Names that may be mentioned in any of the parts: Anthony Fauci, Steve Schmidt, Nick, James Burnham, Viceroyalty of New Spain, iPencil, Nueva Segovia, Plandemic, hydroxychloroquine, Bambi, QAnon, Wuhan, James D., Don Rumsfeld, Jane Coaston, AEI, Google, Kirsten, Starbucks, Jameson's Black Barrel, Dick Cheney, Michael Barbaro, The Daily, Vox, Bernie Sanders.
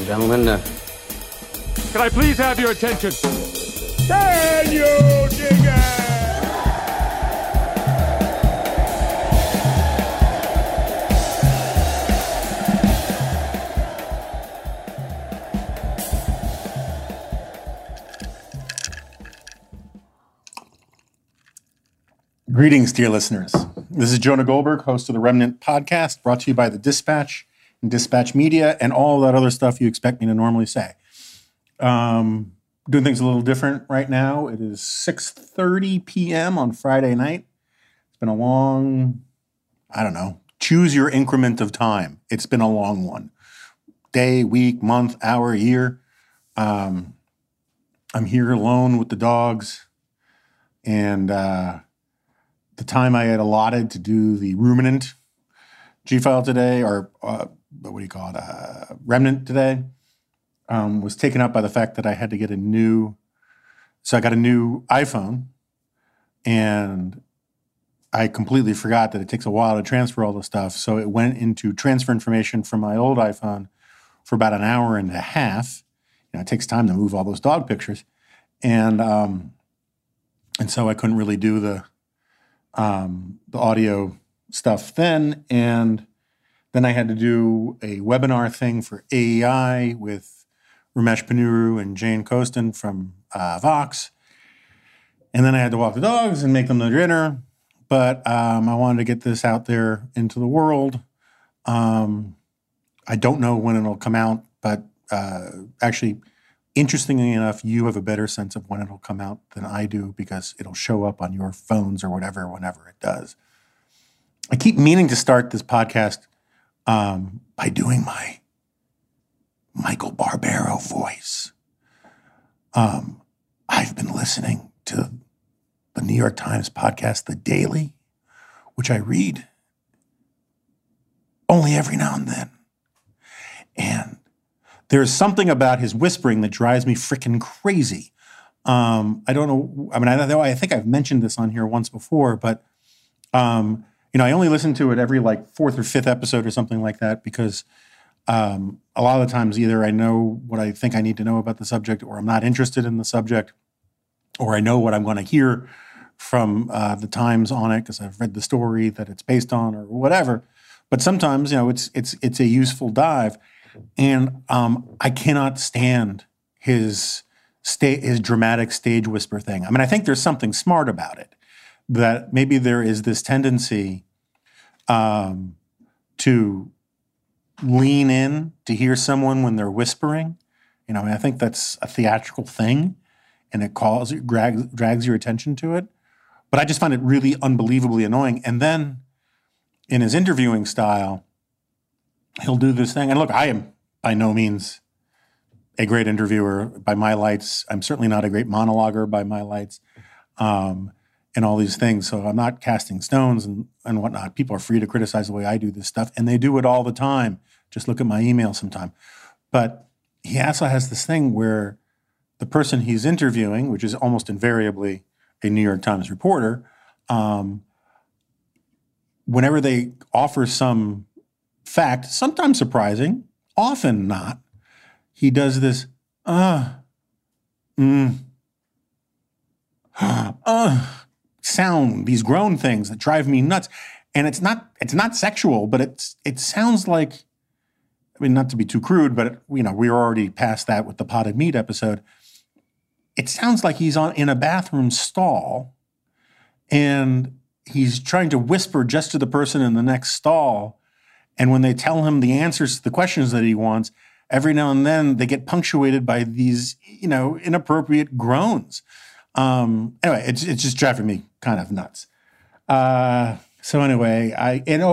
and gentlemen. Can I please have your attention? Can you dig it? Greetings, dear listeners. This is Jonah Goldberg, host of The Remnant Podcast, brought to you by The Dispatch and Dispatch Media and all that other stuff you expect me to normally say. Doing things a little different right now. It is 6:30 p.m. on Friday night. It's been a long, choose your increment of time. It's been a long one. Day, week, month, hour, year. I'm here alone with the dogs and... the time I had allotted to do the ruminant G-File today, or Remnant today, was taken up by the fact that I had to get I got a new iPhone, and I completely forgot that it takes a while to transfer all the stuff, so it went into transfer information from my old iPhone for about an hour and a half. You know, it takes time to move all those dog pictures, and so I couldn't really do the audio stuff then. And then I had to do a webinar thing for AEI with Ramesh Panuru and Jane Coaston from Vox. And then I had to walk the dogs and make them their dinner. But I wanted to get this out there into the world. I don't know when it'll come out, but actually, interestingly enough, you have a better sense of when it'll come out than I do because it'll show up on your phones or whatever, whenever it does. I keep meaning to start this podcast by doing my Michael Barbaro voice. I've been listening to the New York Times podcast, The Daily, which I read only every now and then. And there's something about his whispering that drives me freaking crazy. I don't know. I mean, I think I've mentioned this on here once before, but, I only listen to it every fourth or fifth episode or something like that because a lot of the times either I know what I think I need to know about the subject or I'm not interested in the subject or I know what I'm going to hear from the Times on it because I've read the story that it's based on or whatever. But sometimes, it's a useful dive. And I cannot stand his dramatic stage whisper thing. I mean, I think there's something smart about it, that maybe there is this tendency to lean in to hear someone when they're whispering. I think that's a theatrical thing, and it drags your attention to it. But I just find it really unbelievably annoying. And then in his interviewing style, he'll do this thing. And look, I am by no means a great interviewer by my lights. I'm certainly not a great monologuer by my lights and all these things. So I'm not casting stones and whatnot. People are free to criticize the way I do this stuff, and they do it all the time. Just look at my email sometime. But he also has this thing where the person he's interviewing, which is almost invariably a New York Times reporter, whenever they offer some fact, sometimes surprising, often not, he does this, sound, these groan things that drive me nuts. And it's not sexual, but it sounds like, not to be too crude, but we were already past that with the potted meat episode. It sounds like he's in a bathroom stall and he's trying to whisper just to the person in the next stall. And when they tell him the answers to the questions that he wants, every now and then they get punctuated by these, inappropriate groans. Anyway, it's just driving me kind of nuts. So anyway,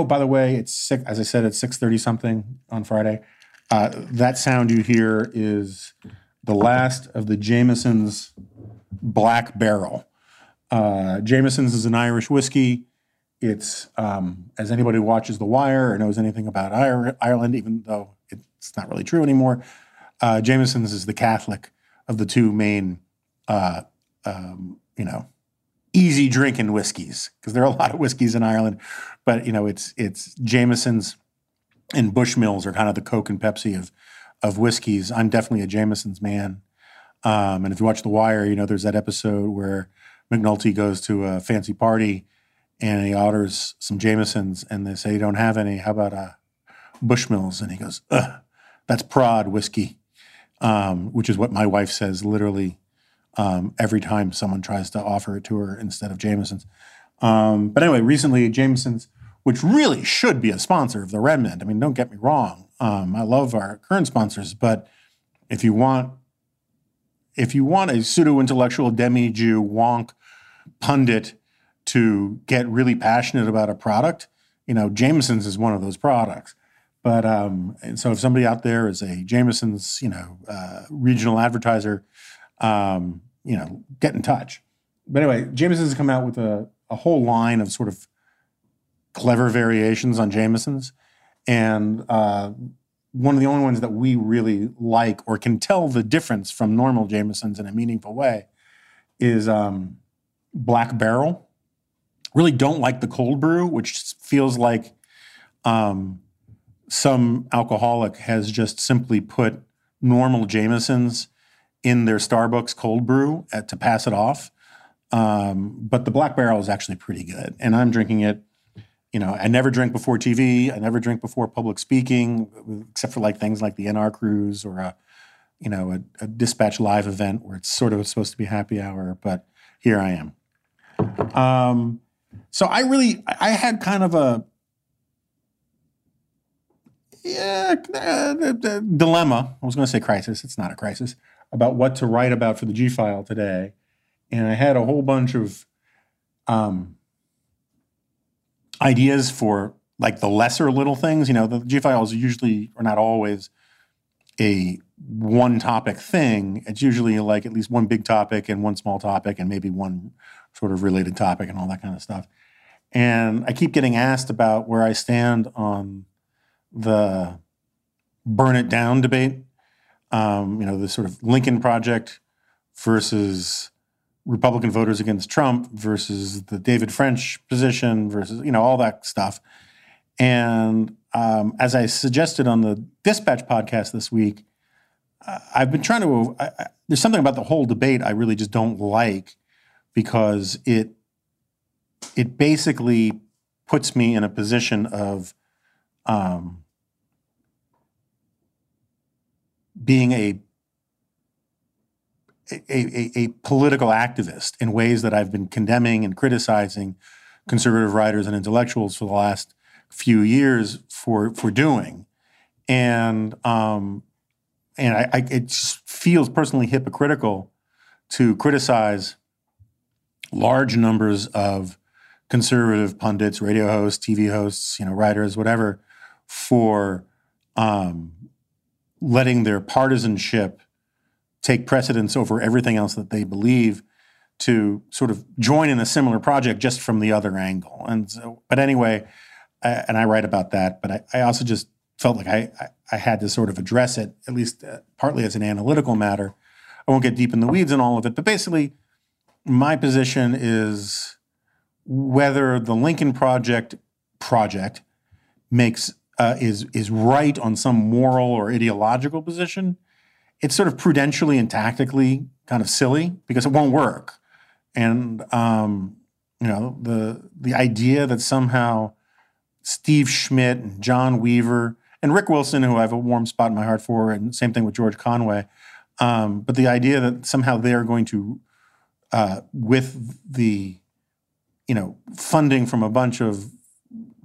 by the way, as I said, it's 6:30 something on Friday. That sound you hear is the last of the Jameson's Black Barrel. Jameson's is an Irish whiskey. It's, as anybody who watches The Wire or knows anything about Ireland, even though it's not really true anymore, Jameson's is the Catholic of the two main, easy drinking whiskeys, because there are a lot of whiskeys in Ireland, but it's Jameson's and Bushmills are kind of the Coke and Pepsi of of whiskeys. I'm definitely a Jameson's man. And if you watch The Wire, you know, there's that episode where McNulty goes to a fancy party and he orders some Jameson's and they say, you don't have any. How about Bushmills? And he goes, ugh, that's prod whiskey, which is what my wife says literally every time someone tries to offer it to her instead of Jameson's. But anyway, recently Jameson's, which really should be a sponsor of The Remnant. I mean, don't get me wrong. I love our current sponsors, but if you want a pseudo-intellectual demi-Jew wonk pundit to get really passionate about a product, you know, Jameson's is one of those products. But and so if somebody out there is a Jameson's, you know, regional advertiser, you know, get in touch. But anyway, Jameson's has come out with a whole line of sort of clever variations on Jameson's. And one of the only ones that we really like or can tell the difference from normal Jameson's in a meaningful way is Black Barrel. Really don't like the cold brew, which feels like some alcoholic has just simply put normal Jameson's in their Starbucks cold brew to pass it off. But the Black Barrel is actually pretty good. And I'm drinking it, you know, I never drink before TV. I never drink before public speaking, except for like things like the NR Cruise or a Dispatch Live event where it's sort of supposed to be happy hour, but here I am. So I had kind of a dilemma. I was going to say crisis. It's not a crisis. About what to write about for the G-File today. And I had a whole bunch of ideas for like the lesser little things. You know, the G-File is usually, or not always, a one topic thing. It's usually like at least one big topic and one small topic and maybe one sort of related topic and all that kind of stuff. And I keep getting asked about where I stand on the burn it down debate. You know, the sort of Lincoln Project versus Republican voters against Trump versus the David French position versus, you know, all that stuff. And as I suggested on the Dispatch podcast this week, I've been trying to, there's something about the whole debate I really just don't like because it basically puts me in a position of being a political activist in ways that I've been condemning and criticizing conservative writers and intellectuals for the last few years for doing. And it just feels personally hypocritical to criticize large numbers of conservative pundits, radio hosts, TV hosts, you know, writers, whatever, for letting their partisanship take precedence over everything else that they believe to sort of join in a similar project just from the other angle. And so, but anyway, and I write about that, but I also just felt like I had to sort of address it, at least partly as an analytical matter. I won't get deep in the weeds and all of it, but basically my position is whether the Lincoln Project makes is right on some moral or ideological position. It's sort of prudentially and tactically kind of silly because it won't work. And, you know, the idea that somehow Steve Schmidt and John Weaver and Rick Wilson, who I have a warm spot in my heart for, and same thing with George Conway, but the idea that somehow they are going to, with the, you know, funding from a bunch of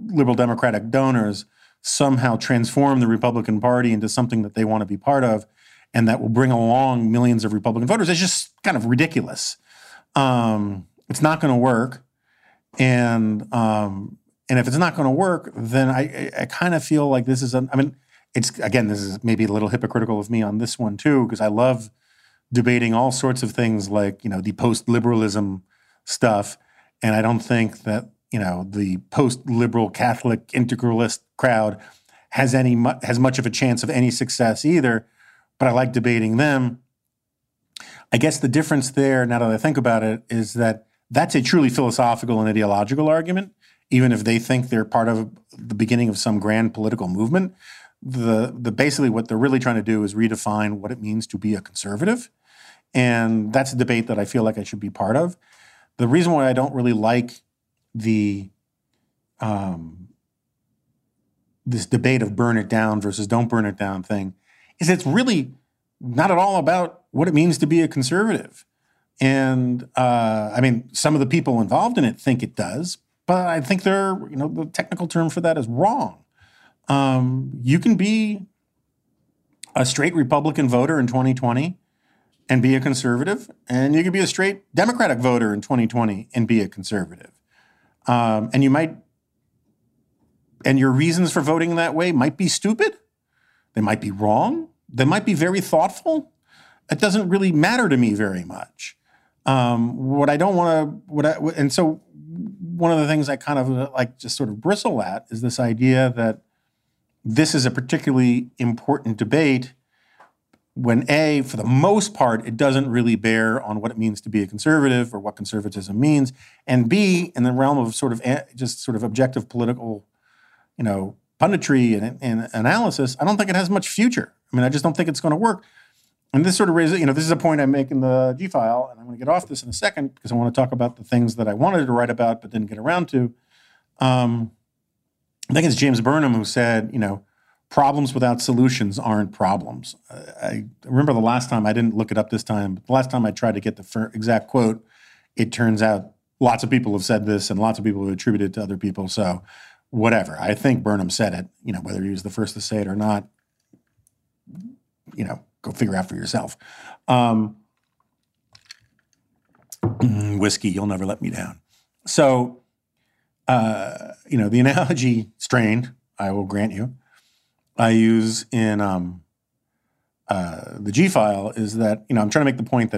liberal Democratic donors, somehow transform the Republican Party into something that they want to be part of, and that will bring along millions of Republican voters. It's just kind of ridiculous. It's not going to work. And if it's not going to work, then I kind of feel like this is, I mean, it's, again, this is maybe a little hypocritical of me on this one too, because I love debating all sorts of things like, you know, the post-liberalism stuff. And I don't think that, you know, the post-liberal Catholic integralist crowd has has much of a chance of any success either. But I like debating them. I guess the difference there, now that I think about it, is that that's a truly philosophical and ideological argument, even if they think they're part of the beginning of some grand political movement. basically what they're really trying to do is redefine what it means to be a conservative. And that's a debate that I feel like I should be part of. The reason why I don't really like the this debate of burn it down versus don't burn it down thing is it's really not at all about what it means to be a conservative. And I mean, some of the people involved in it think it does, but I think they're, you know, the technical term for that is wrong. You can be a straight Republican voter in 2020 and be a conservative, and you can be a straight Democratic voter in 2020 and be a conservative. And you might, and your reasons for voting that way might be stupid. They might be wrong. They might be very thoughtful. It doesn't really matter to me very much. What I don't want to, and so one of the things I kind of like just sort of bristle at is this idea that this is a particularly important debate when A, for the most part, it doesn't really bear on what it means to be a conservative or what conservatism means, and B, in the realm of sort of just sort of objective political, you know, punditry and analysis, I don't think it has much future. I mean, I just don't think it's going to work. And this sort of raises, you know, this is a point I make in the G-File, and I'm going to get off this in a second because I want to talk about the things that I wanted to write about but didn't get around to. I think it's James Burnham who said, you know, problems without solutions aren't problems. I remember the last time, I didn't look it up this time, but the last time I tried to get the exact quote, it turns out lots of people have said this and lots of people have attributed it to other people, so whatever. I think Burnham said it, you know, whether he was the first to say it or not, you know, go figure out for yourself. Whiskey, you'll never let me down. So, you know, the analogy strained, I will grant you, I use in the G-File is that, you know, I'm trying to make the point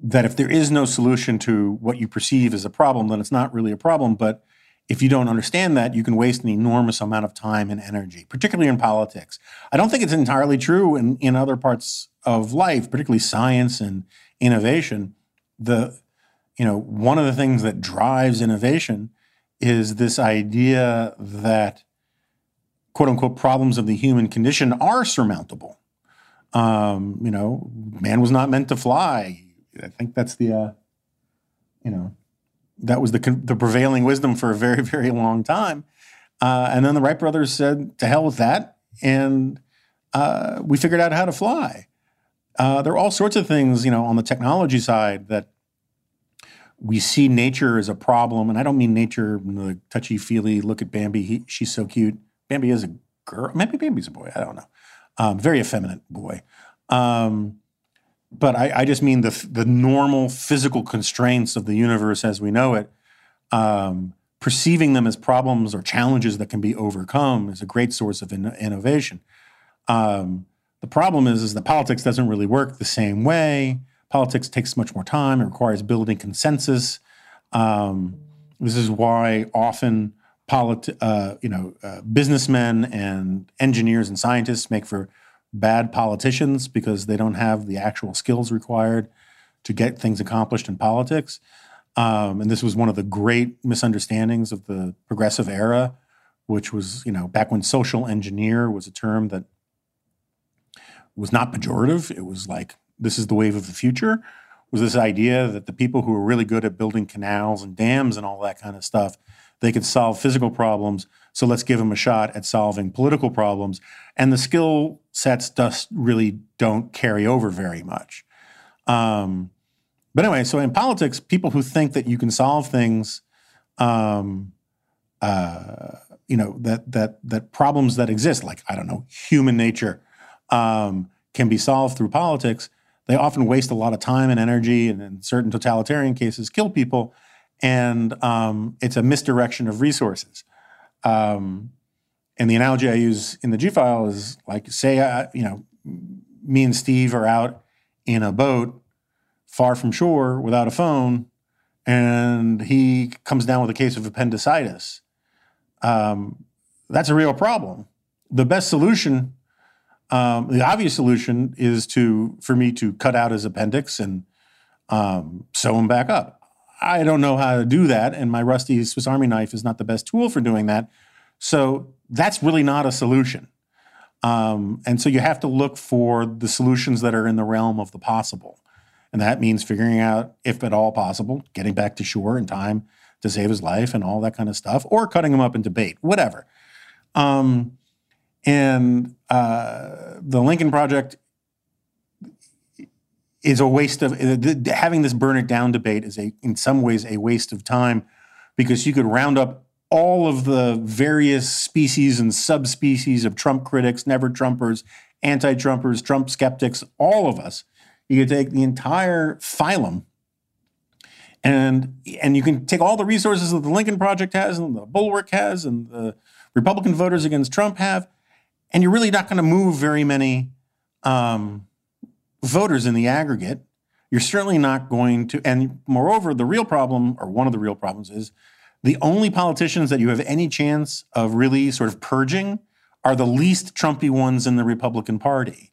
that if there is no solution to what you perceive as a problem, then it's not really a problem. But if you don't understand that, you can waste an enormous amount of time and energy, particularly in politics. I don't think it's entirely true in other parts of life, particularly science and innovation. The, you know, one of the things that drives innovation is this idea that, quote unquote, problems of the human condition are surmountable. You know, man was not meant to fly. I think that's the, you know, that was the prevailing wisdom for a very, very long time. And then the Wright brothers said, to hell with that, and we figured out how to fly. There are all sorts of things, you know, on the technology side that we see nature as a problem, and I don't mean nature, you know, touchy-feely, look at Bambi, she's so cute. Bambi is a girl, maybe Bambi's a boy, I don't know. Very effeminate boy. But I just mean the normal physical constraints of the universe as we know it, perceiving them as problems or challenges that can be overcome is a great source of innovation. The problem is that politics doesn't really work the same way. Politics takes much more time. It requires building consensus. This is why often businessmen and engineers and scientists make for bad politicians, because they don't have the actual skills required to get things accomplished in politics. And this was one of the great misunderstandings of the progressive era, which was, you know, back when social engineer was a term that was not pejorative. It was like, this is the wave of the future, was this idea that the people who were really good at building canals and dams and all that kind of stuff, they could solve physical problems, so let's give them a shot at solving political problems. And the skill sets just really don't carry over very much. But anyway, so in politics, people who think that you can solve things, you know, that problems that exist, like, I don't know, human nature, can be solved through politics, they often waste a lot of time and energy, and in certain totalitarian cases, kill people. And it's a misdirection of resources. And the analogy I use in the G-File is like, say, you know, me and Steve are out in a boat far from shore without a phone, and he comes down with a case of appendicitis. That's a real problem. The best solution, the obvious solution, is for me to cut out his appendix and sew him back up. I don't know how to do that, and my rusty Swiss Army knife is not the best tool for doing that. So that's really not a solution. And so you have to look for the solutions that are in the realm of the possible. And that means figuring out, if at all possible, getting back to shore in time to save his life and all that kind of stuff, or cutting him up in debate, whatever. The Lincoln Project is a waste of, having this burn it down debate is in some ways a waste of time, because you could round up all of the various species and subspecies of Trump critics, never Trumpers, anti-Trumpers, Trump skeptics, all of us. You could take the entire phylum, and you can take all the resources that the Lincoln Project has and the Bulwark has and the Republican voters against Trump have, and you're really not going to move very many voters in the aggregate. You're certainly not going to, and moreover, the real problem, or one of the real problems, is the only politicians that you have any chance of really sort of purging are the least Trumpy ones in the Republican Party.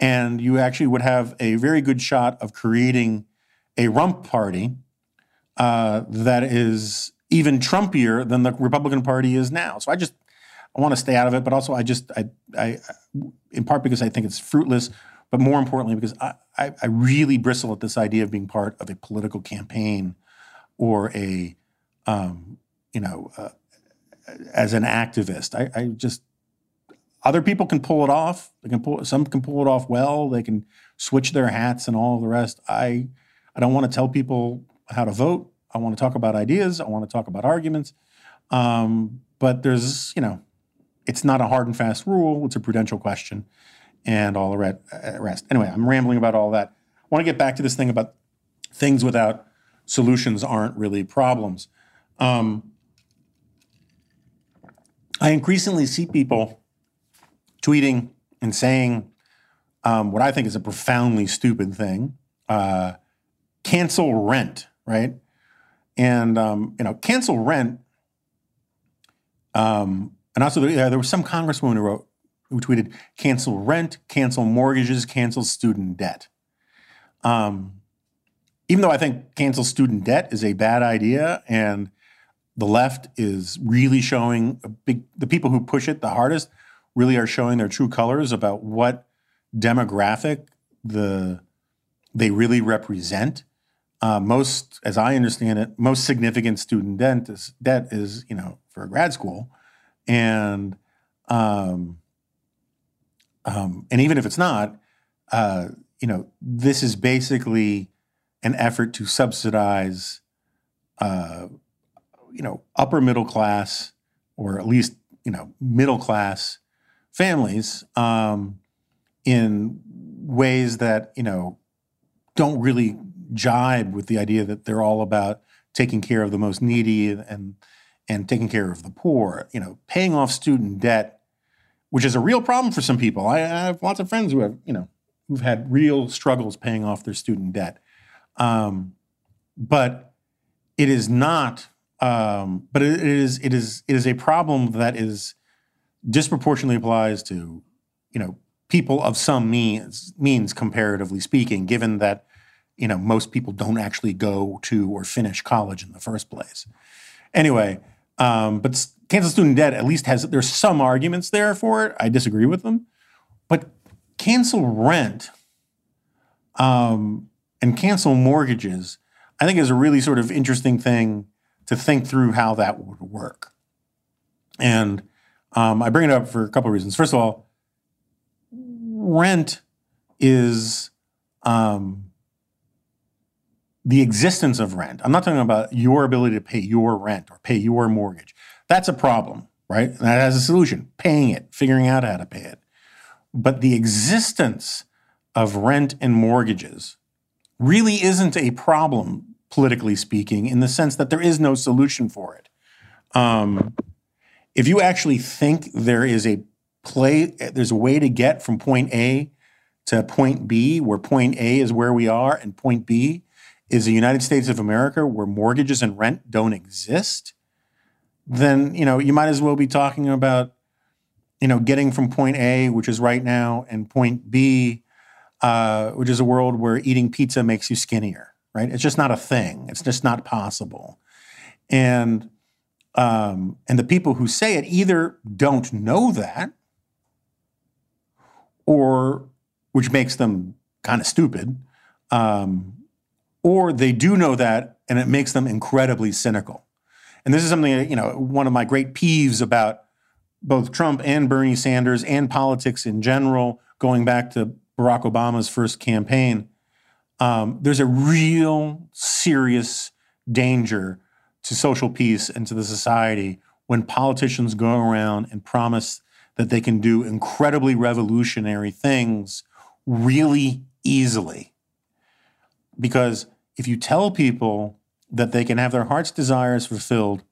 And you actually would have a very good shot of creating a rump party that is even Trumpier than the Republican Party is now. So I want to stay out of it, but also I in part because I think it's fruitless, but more importantly because I really bristle at this idea of being part of a political campaign or a, as an activist. I just, other people can pull it off. Some can pull it off well. They can switch their hats and all the rest. I don't want to tell people how to vote. I want to talk about ideas. I want to talk about arguments. But there's, it's not a hard and fast rule. It's a prudential question and all the rest. Anyway, I'm rambling about all that. I want to get back to this thing about things without solutions aren't really problems. I increasingly see people tweeting and saying what I think is a profoundly stupid thing, cancel rent, right? And, cancel rent. And also there was some congresswoman who tweeted, cancel rent, cancel mortgages, cancel student debt. Even though I think cancel student debt is a bad idea, and the left is really showing the people who push it the hardest really are showing their true colors about what demographic they really represent. Most, as I understand it, most significant student debt is, for a grad school. And and even if it's not, this is basically an effort to subsidize, upper middle class, or at least, middle class families in ways that, don't really jibe with the idea that they're all about taking care of the most needy and taking care of the poor. Paying off student debt, which is a real problem for some people. I have lots of friends who have, who've had real struggles paying off their student debt. But it is not, but it is a problem that is disproportionately applies to, people of some means comparatively speaking, given that, most people don't actually go to or finish college in the first place. Anyway, but cancel student debt at least there's some arguments there for it. I disagree with them, but cancel rent, and cancel mortgages, I think, is a really sort of interesting thing to think through how that would work. And I bring it up for a couple of reasons. First of all, rent is the existence of rent. I'm not talking about your ability to pay your rent or pay your mortgage. That's a problem, right? And that has a solution, paying it, figuring out how to pay it. But the existence of rent and mortgages really isn't a problem, politically speaking, in the sense that there is no solution for it. If you actually think there's a way to get from point A to point B, where point A is where we are and point B is the United States of America where mortgages and rent don't exist, then, you might as well be talking about, getting from point A, which is right now, and point B, which is a world where eating pizza makes you skinnier, right? It's just not a thing. It's just not possible. And And the people who say it either don't know that, or which makes them kind of stupid, or they do know that and it makes them incredibly cynical. And this is something that, you know, one of my great peeves about both Trump and Bernie Sanders and politics in general, going back to Barack Obama's first campaign, there's a real serious danger to social peace and to the society when politicians go around and promise that they can do incredibly revolutionary things really easily. Because if you tell people that they can have their heart's desires fulfilled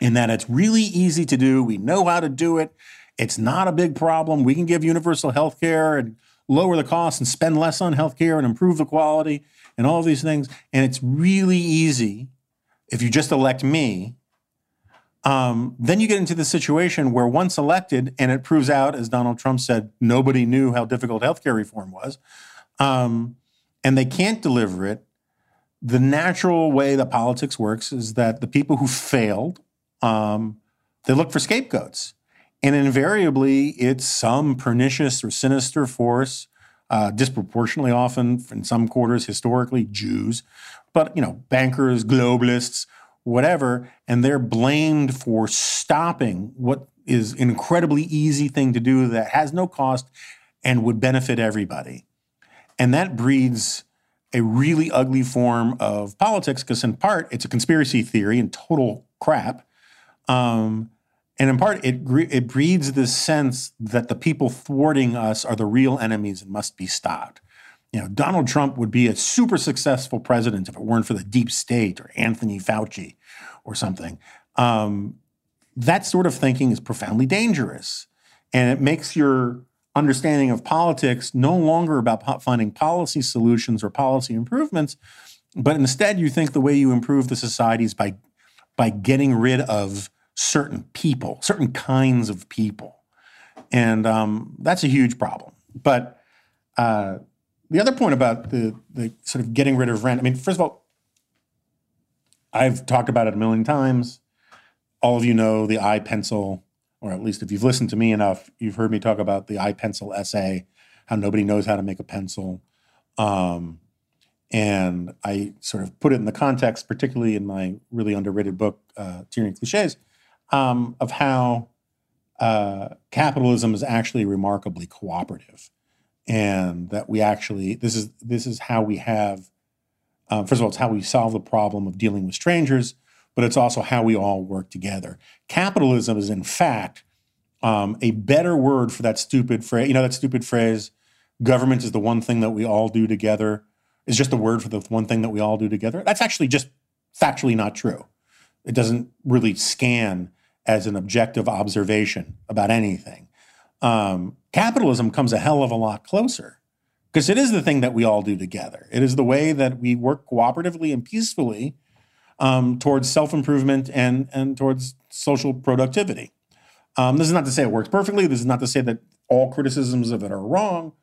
and that it's really easy to do, we know how to do it, it's not a big problem, we can give universal health care and lower the cost and spend less on health care and improve the quality and all these things, and it's really easy if you just elect me, then you get into the situation where once elected, and it proves out, as Donald Trump said, nobody knew how difficult healthcare reform was, and they can't deliver it, the natural way that politics works is that the people who failed, they look for scapegoats. And invariably, it's some pernicious or sinister force, disproportionately often, in some quarters, historically, Jews, but, you know, bankers, globalists, whatever, and they're blamed for stopping what is an incredibly easy thing to do that has no cost and would benefit everybody. And that breeds a really ugly form of politics because, in part, it's a conspiracy theory and total crap. And in part, it breeds this sense that the people thwarting us are the real enemies and must be stopped. You know, Donald Trump would be a super successful president if it weren't for the deep state or Anthony Fauci or something. That sort of thinking is profoundly dangerous. And it makes your understanding of politics no longer about finding policy solutions or policy improvements, but instead you think the way you improve the society is by getting rid of certain people, certain kinds of people. And that's a huge problem. But the other point about the sort of getting rid of rent, I mean, first of all, I've talked about it a million times. All of you know the iPencil, or at least if you've listened to me enough, you've heard me talk about the iPencil essay, how nobody knows how to make a pencil. And I sort of put it in the context, particularly in my really underrated book, Tyranny of Cliches, of how capitalism is actually remarkably cooperative, and that we actually this is how we have. First of all, it's how we solve the problem of dealing with strangers, but it's also how we all work together. Capitalism is, in fact, a better word for that stupid phrase. You know that stupid phrase, "Government is the one thing that we all do together," is just a word for the one thing that we all do together. That's actually just factually not true. It doesn't really scan as an objective observation about anything. Capitalism comes a hell of a lot closer because it is the thing that we all do together. It is the way that we work cooperatively and peacefully towards self-improvement and towards social productivity. This is not to say it works perfectly. This is not to say that all criticisms of it are wrong,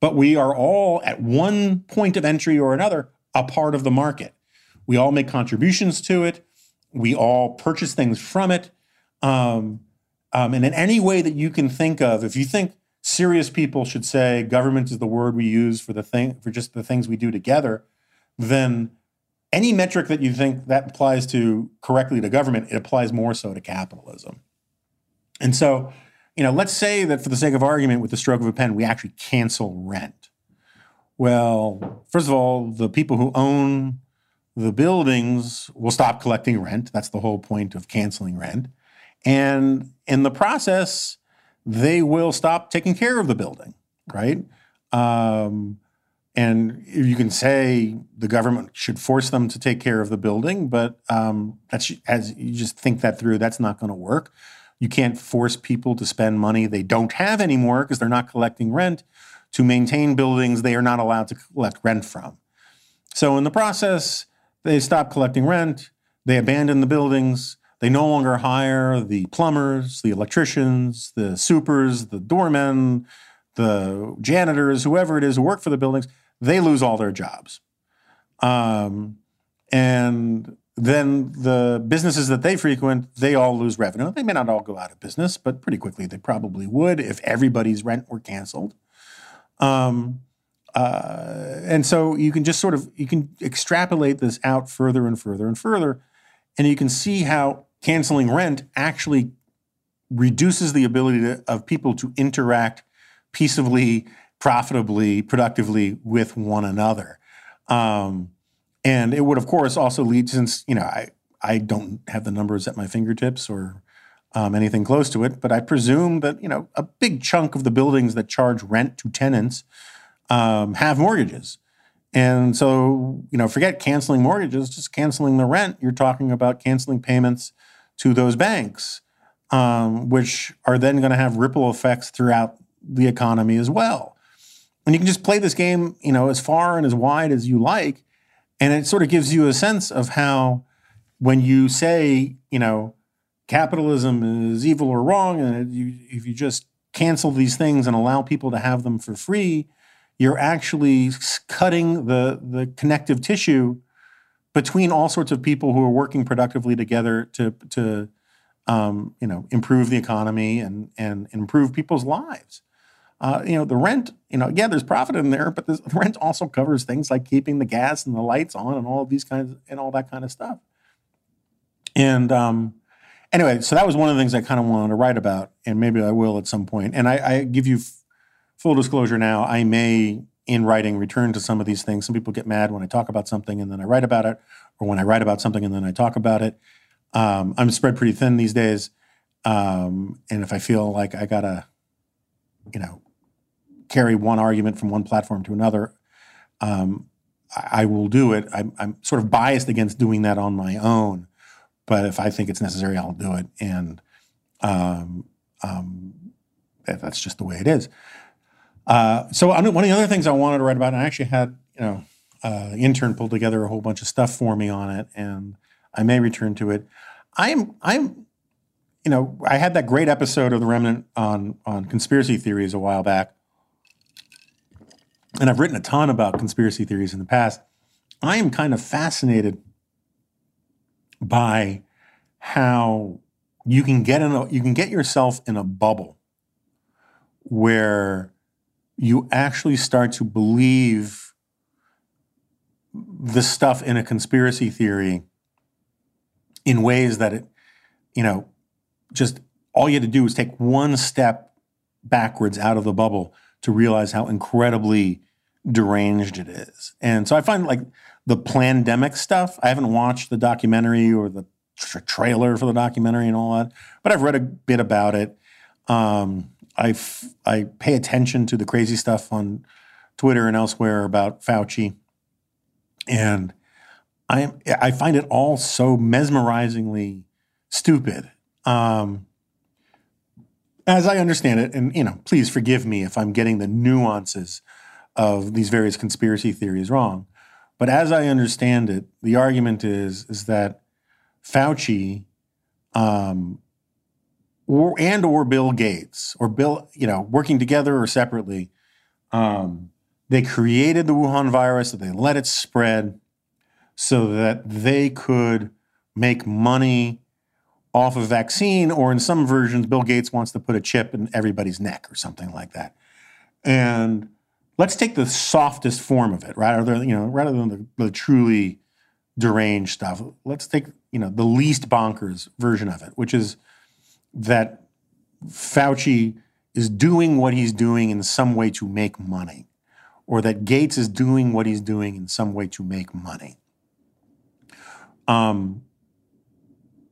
but we are all at one point of entry or another a part of the market. We all make contributions to it. We all purchase things from it. And in any way that you can think of, if you think serious people should say government is the word we use for the thing, for just the things we do together, then any metric that you think that applies to correctly to government, it applies more so to capitalism. And so, you know, let's say that for the sake of argument, with the stroke of a pen, we actually cancel rent. Well, first of all, the people who own the buildings will stop collecting rent. That's the whole point of canceling rent. And in the process, they will stop taking care of the building, right? And you can say the government should force them to take care of the building, but that's, as you just think that through, that's not going to work. You can't force people to spend money they don't have anymore because they're not collecting rent to maintain buildings they are not allowed to collect rent from. So in the process, they stop collecting rent, they abandon the buildings, they no longer hire the plumbers, the electricians, the supers, the doormen, the janitors, whoever it is who work for the buildings, they lose all their jobs. And then the businesses that they frequent, they all lose revenue. They may not all go out of business, but pretty quickly they probably would if everybody's rent were canceled. And so you can just sort of, you can extrapolate this out further and further and further, and you can see how canceling rent actually reduces the ability of people to interact peaceably, profitably, productively with one another. And it would, of course, also lead, since, you know, I don't have the numbers at my fingertips or anything close to it, but I presume that, you know, a big chunk of the buildings that charge rent to tenants have mortgages. And so, you know, forget canceling mortgages, just canceling the rent. You're talking about canceling payments to those banks, which are then going to have ripple effects throughout the economy as well. And you can just play this game, you know, as far and as wide as you like. And it sort of gives you a sense of how, when you say, you know, capitalism is evil or wrong, and if you just cancel these things and allow people to have them for free, you're actually cutting the connective tissue between all sorts of people who are working productively together to you know, improve the economy and improve people's lives. You know, the rent, you know, yeah, there's profit in there, but the rent also covers things like keeping the gas and the lights on and all of these kinds and all that kind of stuff. And anyway, so that was one of the things I kind of wanted to write about, and maybe I will at some point. And I give you full disclosure now, I may, in writing, return to some of these things. Some people get mad when I talk about something and then I write about it, or when I write about something and then I talk about it. I'm spread pretty thin these days. And if I feel like I gotta, you know, carry one argument from one platform to another, I will do it. I'm sort of biased against doing that on my own, but if I think it's necessary, I'll do it. And that's just the way it is. So one of the other things I wanted to write about, and I actually had, you know, an intern pull together a whole bunch of stuff for me on it, and I may return to it. I'm you know, I had that great episode of The Remnant on conspiracy theories a while back, and I've written a ton about conspiracy theories in the past. I am kind of fascinated by how you can get get yourself in a bubble where you actually start to believe the stuff in a conspiracy theory in ways that it, you know, just all you had to do was take one step backwards out of the bubble to realize how incredibly deranged it is. And so I find, like, the plandemic stuff, I haven't watched the documentary or the trailer for the documentary and all that, but I've read a bit about it. I pay attention to the crazy stuff on Twitter and elsewhere about Fauci. And I find it all so mesmerizingly stupid. As I understand it, and, you know, please forgive me if I'm getting the nuances of these various conspiracy theories wrong, but as I understand it, the argument is that Fauci or Bill Gates, or Bill, you know, working together or separately, they created the Wuhan virus, that they let it spread so that they could make money off a vaccine, or in some versions, Bill Gates wants to put a chip in everybody's neck or something like that. And let's take the softest form of it, rather than the truly deranged stuff. Let's take, you know, the least bonkers version of it, which is that Fauci is doing what he's doing in some way to make money, or that Gates is doing what he's doing in some way to make money.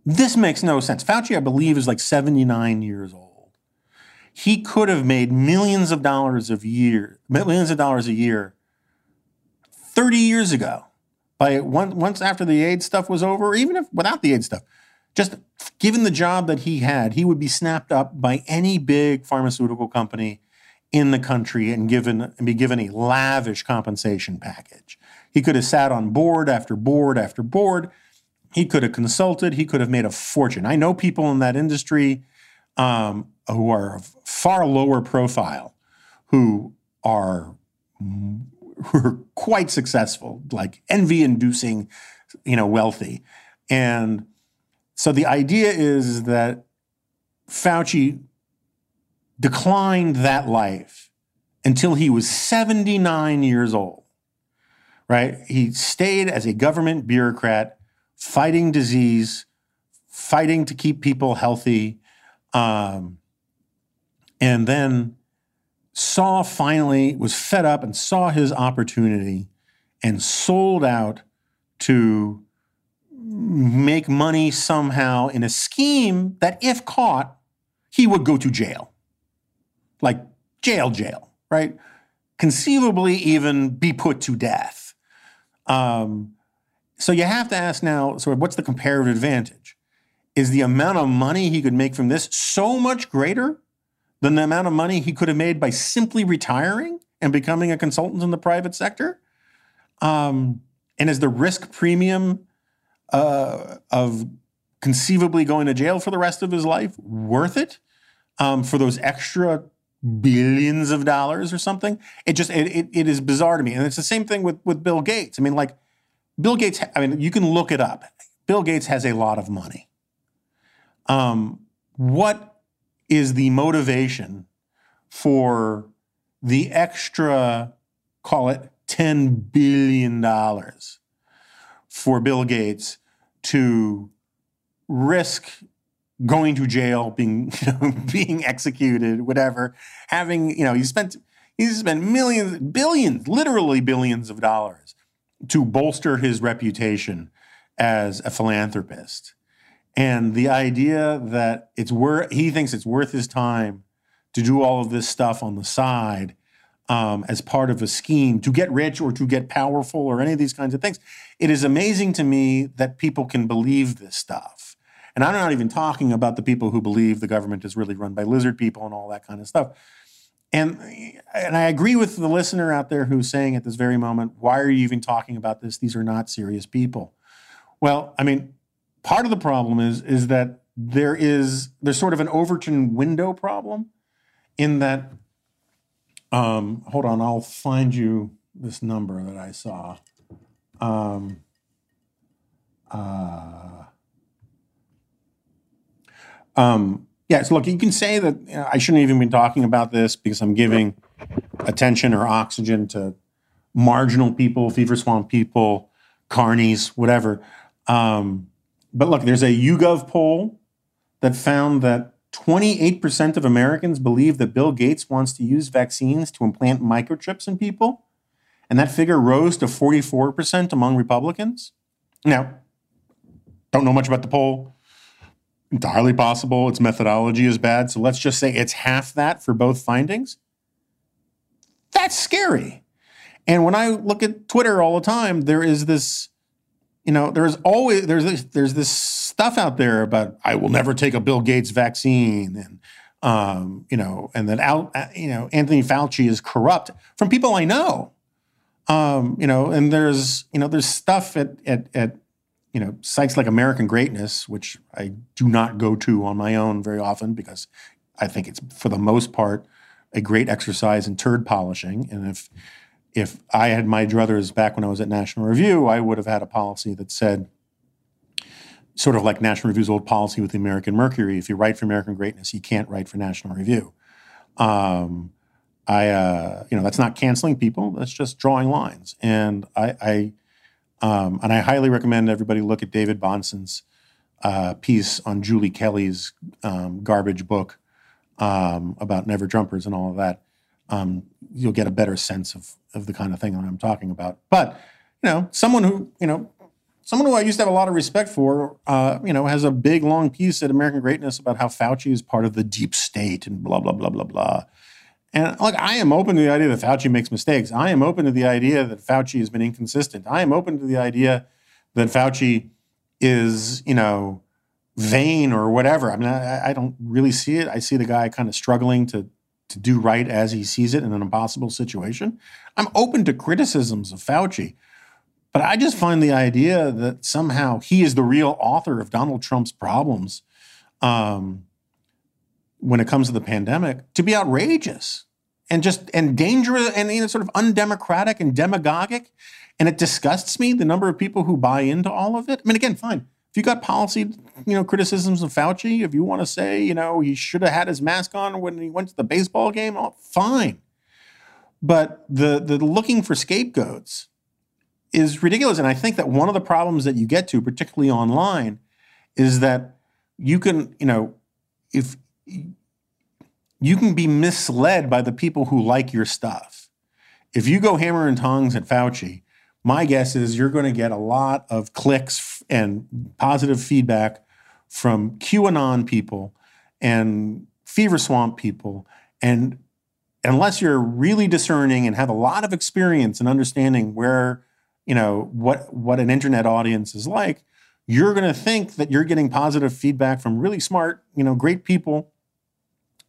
This makes no sense. Fauci, I believe, is like 79 years old. He could have made millions of dollars a year 30 years ago, by once after the AIDS stuff was over, or even if without the AIDS stuff. Just given the job that he had, he would be snapped up by any big pharmaceutical company in the country and be given a lavish compensation package. He could have sat on board after board after board. He could have consulted. He could have made a fortune. I know people in that industry who are of far lower profile, who are quite successful, like envy-inducing, you know, wealthy, And so the idea is that Fauci declined that life until he was 79 years old, right? He stayed as a government bureaucrat, fighting disease, fighting to keep people healthy, and then was fed up and saw his opportunity and sold out to make money somehow in a scheme that, if caught, he would go to jail. Like jail, right? Conceivably even be put to death. So you have to ask now, sort of, what's the comparative advantage? Is the amount of money he could make from this so much greater than the amount of money he could have made by simply retiring and becoming a consultant in the private sector? And is the risk premium of conceivably going to jail for the rest of his life worth it for those extra billions of dollars or something? It just, it is bizarre to me. And it's the same thing with Bill Gates. I mean, like, Bill Gates, I mean, you can look it up. Bill Gates has a lot of money. What is the motivation for the extra, call it $10 billion for Bill Gates to risk going to jail, being, being executed, whatever, having, he spent millions, billions, literally billions of dollars to bolster his reputation as a philanthropist. And the idea that it's worth, he thinks it's worth his time to do all of this stuff on the side as part of a scheme to get rich or to get powerful or any of these kinds of things. It is amazing to me that people can believe this stuff. And I'm not even talking about the people who believe the government is really run by lizard people and all that kind of stuff. And I agree with the listener out there who's saying at this very moment, why are you even talking about this? These are not serious people. Well, I mean, part of the problem is that there's sort of an Overton window problem in that, hold on, I'll find you this number that I saw. So look, you can say that I shouldn't have even been talking about this because I'm giving attention or oxygen to marginal people, fever swamp people, carnies, whatever. But look, there's a YouGov poll that found that 28% of Americans believe that Bill Gates wants to use vaccines to implant microchips in people. And that figure rose to 44% among Republicans. Now, don't know much about the poll. Entirely possible its methodology is bad. So let's just say it's half that for both findings. That's scary. And when I look at Twitter all the time, there is this, there's this stuff out there about, I will never take a Bill Gates vaccine. And, and that, Anthony Fauci is corrupt from people I know. And there's stuff at sites like American Greatness, which I do not go to on my own very often because I think it's, for the most part, a great exercise in turd polishing. And if I had my druthers back when I was at National Review, I would have had a policy that said, sort of like National Review's old policy with the American Mercury, if you write for American Greatness, you can't write for National Review. That's not canceling people, that's just drawing lines. And I highly recommend everybody look at David Bonson's piece on Julie Kelly's garbage book about Never Trumpers and all of that. You'll get a better sense of the kind of thing that I'm talking about. But, someone who I used to have a lot of respect for, has a big, long piece at American Greatness about how Fauci is part of the deep state and blah, blah, blah, blah, blah. And look, I am open to the idea that Fauci makes mistakes. I am open to the idea that Fauci has been inconsistent. I am open to the idea that Fauci is, vain or whatever. I mean, I don't really see it. I see the guy kind of struggling to do right as he sees it in an impossible situation. I'm open to criticisms of Fauci, but I just find the idea that somehow he is the real author of Donald Trump's problems when it comes to the pandemic to be outrageous and dangerous and sort of undemocratic and demagogic. And it disgusts me, the number of people who buy into all of it. I mean, again, fine. If you got policy, criticisms of Fauci, if you want to say, he should have had his mask on when he went to the baseball game, oh, fine. But the looking for scapegoats is ridiculous. And I think that one of the problems that you get to, particularly online, is that you can, if you can be misled by the people who like your stuff. If you go hammer and tongs at Fauci, my guess is you're going to get a lot of clicks and positive feedback from QAnon people and fever swamp people. And unless you're really discerning and have a lot of experience in understanding where, what an internet audience is like, you're going to think that you're getting positive feedback from really smart, great people,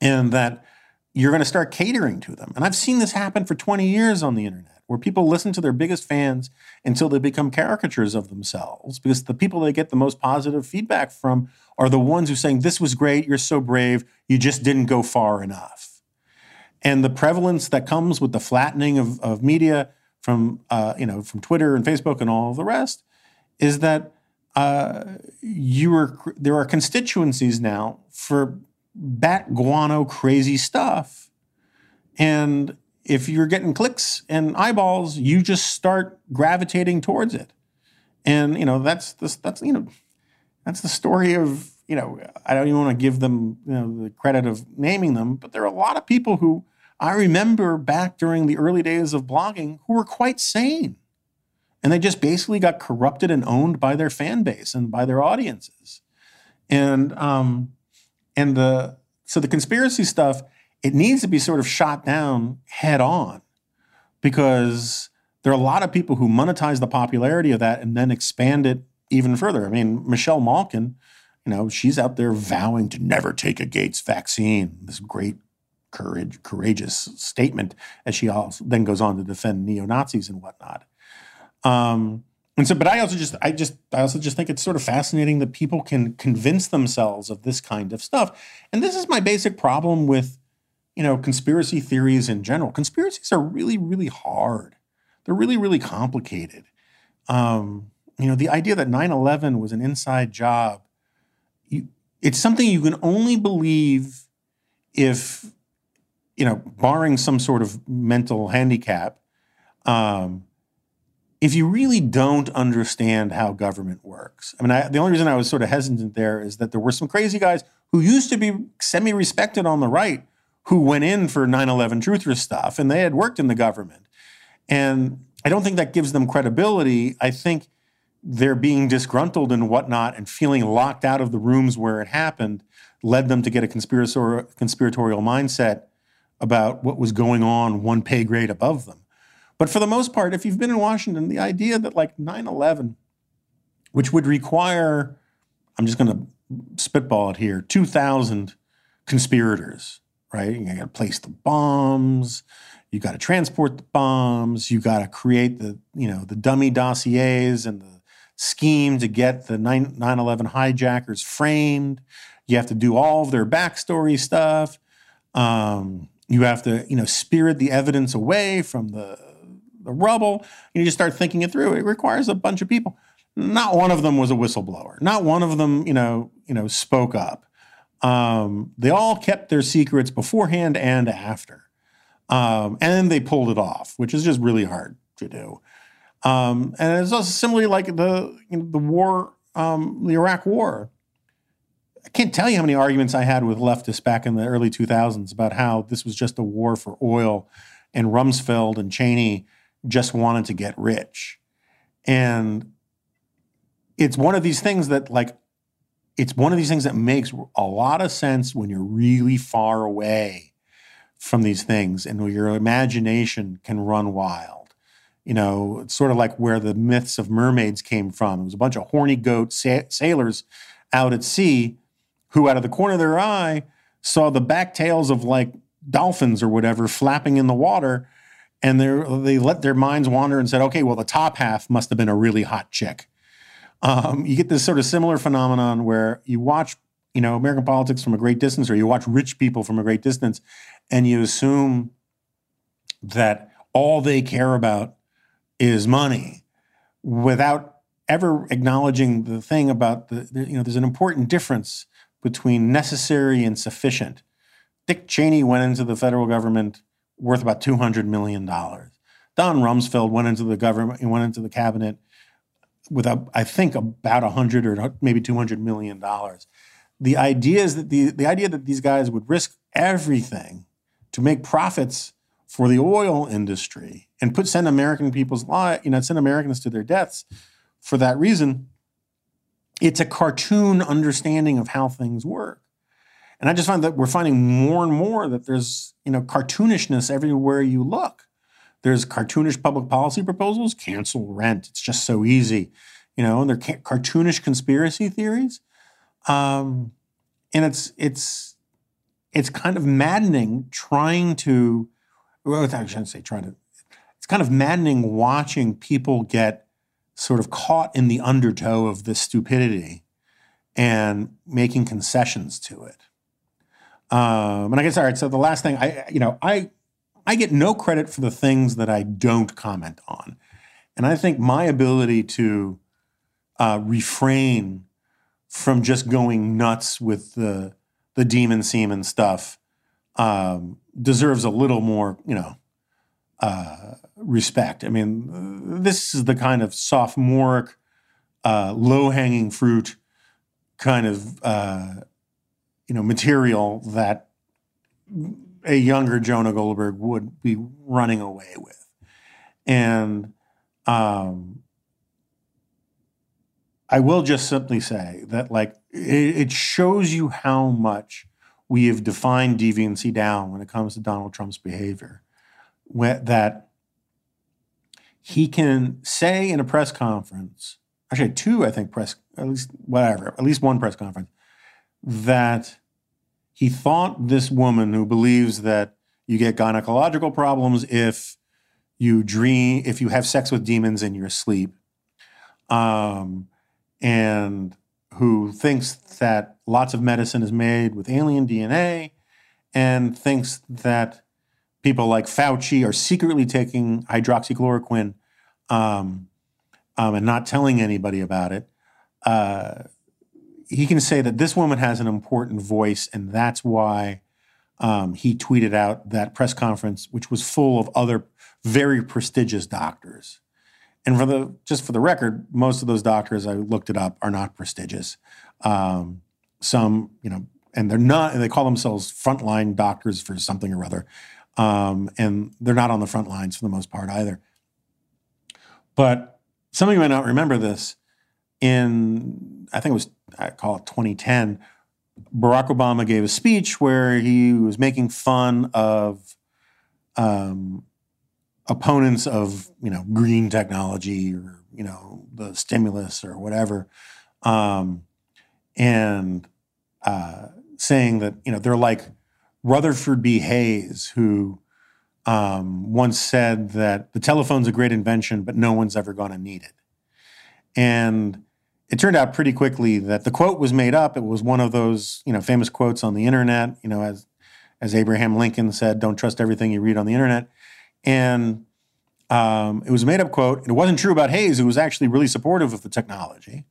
and that you're going to start catering to them. And I've seen this happen for 20 years on the internet, where people listen to their biggest fans until they become caricatures of themselves, because the people they get the most positive feedback from are the ones who are saying, this was great, you're so brave, you just didn't go far enough. And the prevalence that comes with the flattening of media from, from Twitter and Facebook and all of the rest is that there are constituencies now for bat guano crazy stuff. And if you're getting clicks and eyeballs, you just start gravitating towards it. And, that's the story of, I don't even want to give them the credit of naming them, but there are a lot of people who I remember back during the early days of blogging who were quite sane. And they just basically got corrupted and owned by their fan base and by their audiences. So the conspiracy stuff, it needs to be sort of shot down head on, because there are a lot of people who monetize the popularity of that and then expand it even further. I mean, Michelle Malkin, she's out there vowing to never take a Gates vaccine, this great courageous statement, as she also then goes on to defend neo-Nazis and whatnot. But I also just think it's sort of fascinating that people can convince themselves of this kind of stuff. And this is my basic problem with conspiracy theories in general. Conspiracies are really, really hard. They're really, really complicated. The idea that 9/11 was an inside job, it's something you can only believe if, barring some sort of mental handicap, if you really don't understand how government works. I mean, the only reason I was sort of hesitant there is that there were some crazy guys who used to be semi-respected on the right who went in for 9/11 truthers stuff, and they had worked in the government. And I don't think that gives them credibility. I think they're being disgruntled and whatnot and feeling locked out of the rooms where it happened led them to get a conspiratorial mindset about what was going on one pay grade above them. But for the most part, if you've been in Washington, the idea that 9/11, which would require, I'm just gonna spitball it here, 2,000 conspirators, right? You gotta place the bombs, you gotta transport the bombs, you gotta create the, the dummy dossiers and the scheme to get the 9/11 hijackers framed. You have to do all of their backstory stuff. You have to, spirit the evidence away from the rubble. You just start thinking it through. It requires a bunch of people. Not one of them was a whistleblower. Not one of them, spoke up. They all kept their secrets beforehand and after. And they pulled it off, which is just really hard to do. And it's also similarly like the war, the Iraq war. I can't tell you how many arguments I had with leftists back in the early 2000s about how this was just a war for oil and Rumsfeld and Cheney just wanted to get rich. And it's one of these things that it's one of these things that makes a lot of sense when you're really far away from these things and where your imagination can run wild. It's sort of like where the myths of mermaids came from. It was a bunch of horny goat sailors out at sea who out of the corner of their eye saw the back tails of dolphins or whatever flapping in the water, and they let their minds wander and said, okay, well, the top half must have been a really hot chick. You get this sort of similar phenomenon where you watch, American politics from a great distance, or you watch rich people from a great distance, and you assume that all they care about is money without ever acknowledging the thing about there's an important difference between necessary and sufficient. Dick Cheney went into the federal government worth about $200 million. Don Rumsfeld went into the government, went into the cabinet with, I think, about $100 or maybe $200 million. The idea is that the idea that these guys would risk everything to make profits for the oil industry and send American people's send Americans to their deaths for that reason, it's a cartoon understanding of how things work. And I just find that we're finding more and more that there's, cartoonishness everywhere you look. There's cartoonish public policy proposals, cancel rent. It's just so easy. And they're cartoonish conspiracy theories. And it's kind of maddening it's kind of maddening watching people get sort of caught in the undertow of this stupidity and making concessions to it. And I guess, all right, so the last thing, I get no credit for the things that I don't comment on. And I think my ability to refrain from just going nuts with the demon semen stuff deserves a little more, respect. I mean, this is the kind of sophomoric, low-hanging fruit kind of, material that a younger Jonah Goldberg would be running away with. And I will just simply say that, it shows you how much we have defined deviancy down when it comes to Donald Trump's behavior, that he can say in a press conference, actually two, I think, at least one press conference, that he thought this woman who believes that you get gynecological problems if you have sex with demons in your sleep, and who thinks that lots of medicine is made with alien DNA, and thinks that people like Fauci are secretly taking hydroxychloroquine and not telling anybody about it. He can say that this woman has an important voice, and that's why he tweeted out that press conference, which was full of other very prestigious doctors. And for the record, most of those doctors, I looked it up, are not prestigious. Some, and they're not, and they call themselves frontline doctors for something or other. And they're not on the front lines for the most part either. But some of you might not remember this. I call it 2010, Barack Obama gave a speech where he was making fun of opponents of, green technology or, the stimulus or whatever, saying that, they're like Rutherford B. Hayes, who once said that the telephone's a great invention, but no one's ever going to need it. And it turned out pretty quickly that the quote was made up. It was one of those, famous quotes on the internet, as Abraham Lincoln said, don't trust everything you read on the internet. And it was a made up quote. And it wasn't true about Hayes, who was actually really supportive of the technology.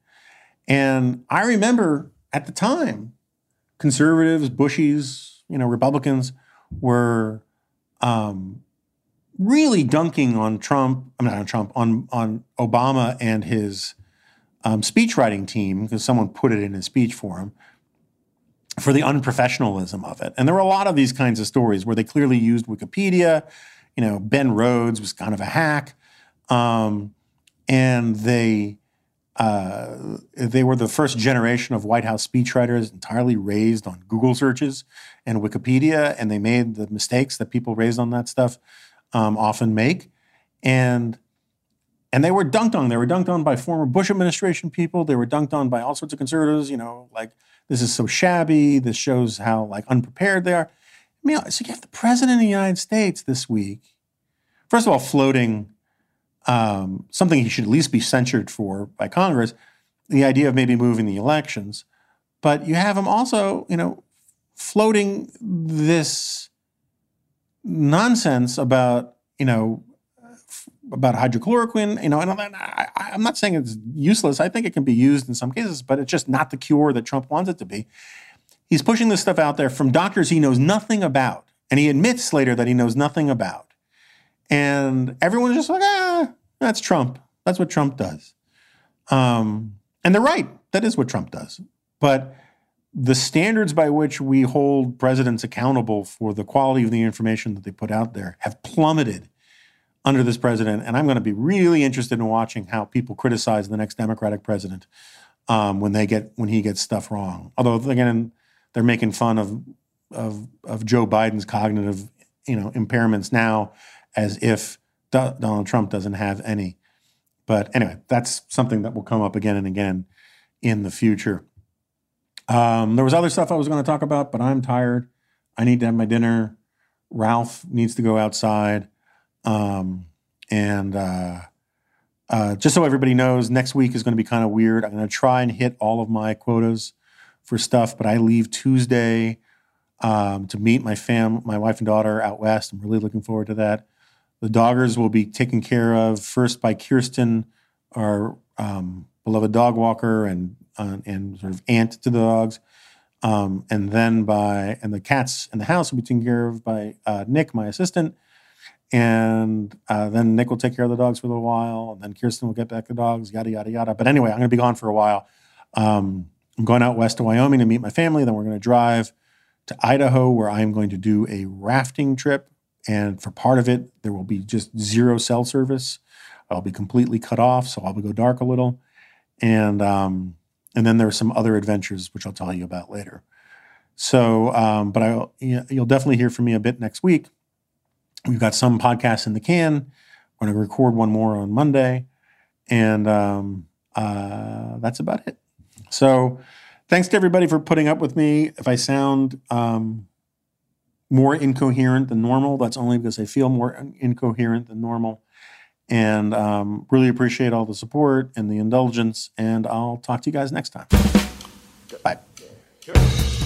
And I remember at the time, conservatives, Bushies, Republicans were really dunking on Trump, on Obama and his speech writing team, because someone put it in his speech for him, for the unprofessionalism of it. And there were a lot of these kinds of stories where they clearly used Wikipedia. Ben Rhodes was kind of a hack. And they were the first generation of White House speechwriters entirely raised on Google searches and Wikipedia, and they made the mistakes that people raised on that stuff often make. And they were dunked on. They were dunked on by former Bush administration people. They were dunked on by all sorts of conservatives, this is so shabby. This shows how, unprepared they are. So you have the president of the United States this week, first of all, floating something he should at least be censured for by Congress, the idea of maybe moving the elections. But you have him also, floating this nonsense about, about hydrochloroquine, you know, and I'm not saying it's useless. I think it can be used in some cases, but it's just not the cure that Trump wants it to be. He's pushing this stuff out there from doctors he knows nothing about, and he admits later that he knows nothing about. And everyone's just like, ah, that's Trump. That's what Trump does. And they're right. That is what Trump does. But the standards by which we hold presidents accountable for the quality of the information that they put out there have plummeted under this president. And I'm going to be really interested in watching how people criticize the next Democratic president when he gets stuff wrong. Although, again, they're making fun of Joe Biden's cognitive, you know, impairments now, as if Donald Trump doesn't have any. But anyway, that's something that will come up again and again in the future. There was other stuff I was going to talk about, but I'm tired. I need to have my dinner. Ralph needs to go outside. Just so everybody knows, next week is going to be kind of weird. I'm going to try and hit all of my quotas for stuff, but I leave Tuesday to meet my wife and daughter out west. I'm really looking forward to that. The doggers will be taken care of first by Kirsten, our beloved dog walker and sort of aunt to the dogs, and then the cats in the house will be taken care of by Nick, my assistant, and then Nick will take care of the dogs for a little while, and then Kirsten will get back the dogs, yada yada yada. But anyway, I'm going to be gone for a while. I'm going out west to Wyoming to meet my family. Then we're going to drive to Idaho, where I am going to do a rafting trip. And for part of it, there will be just zero cell service. I'll be completely cut off, so I'll go dark a little. And then there are some other adventures, which I'll tell you about later. So, you'll definitely hear from me a bit next week. We've got some podcasts in the can. We're going to record one more on Monday. And that's about it. So thanks to everybody for putting up with me. If I sound more incoherent than normal, that's only because I feel more incoherent than normal. And really appreciate all the support and the indulgence. And I'll talk to you guys next time. Bye. Sure.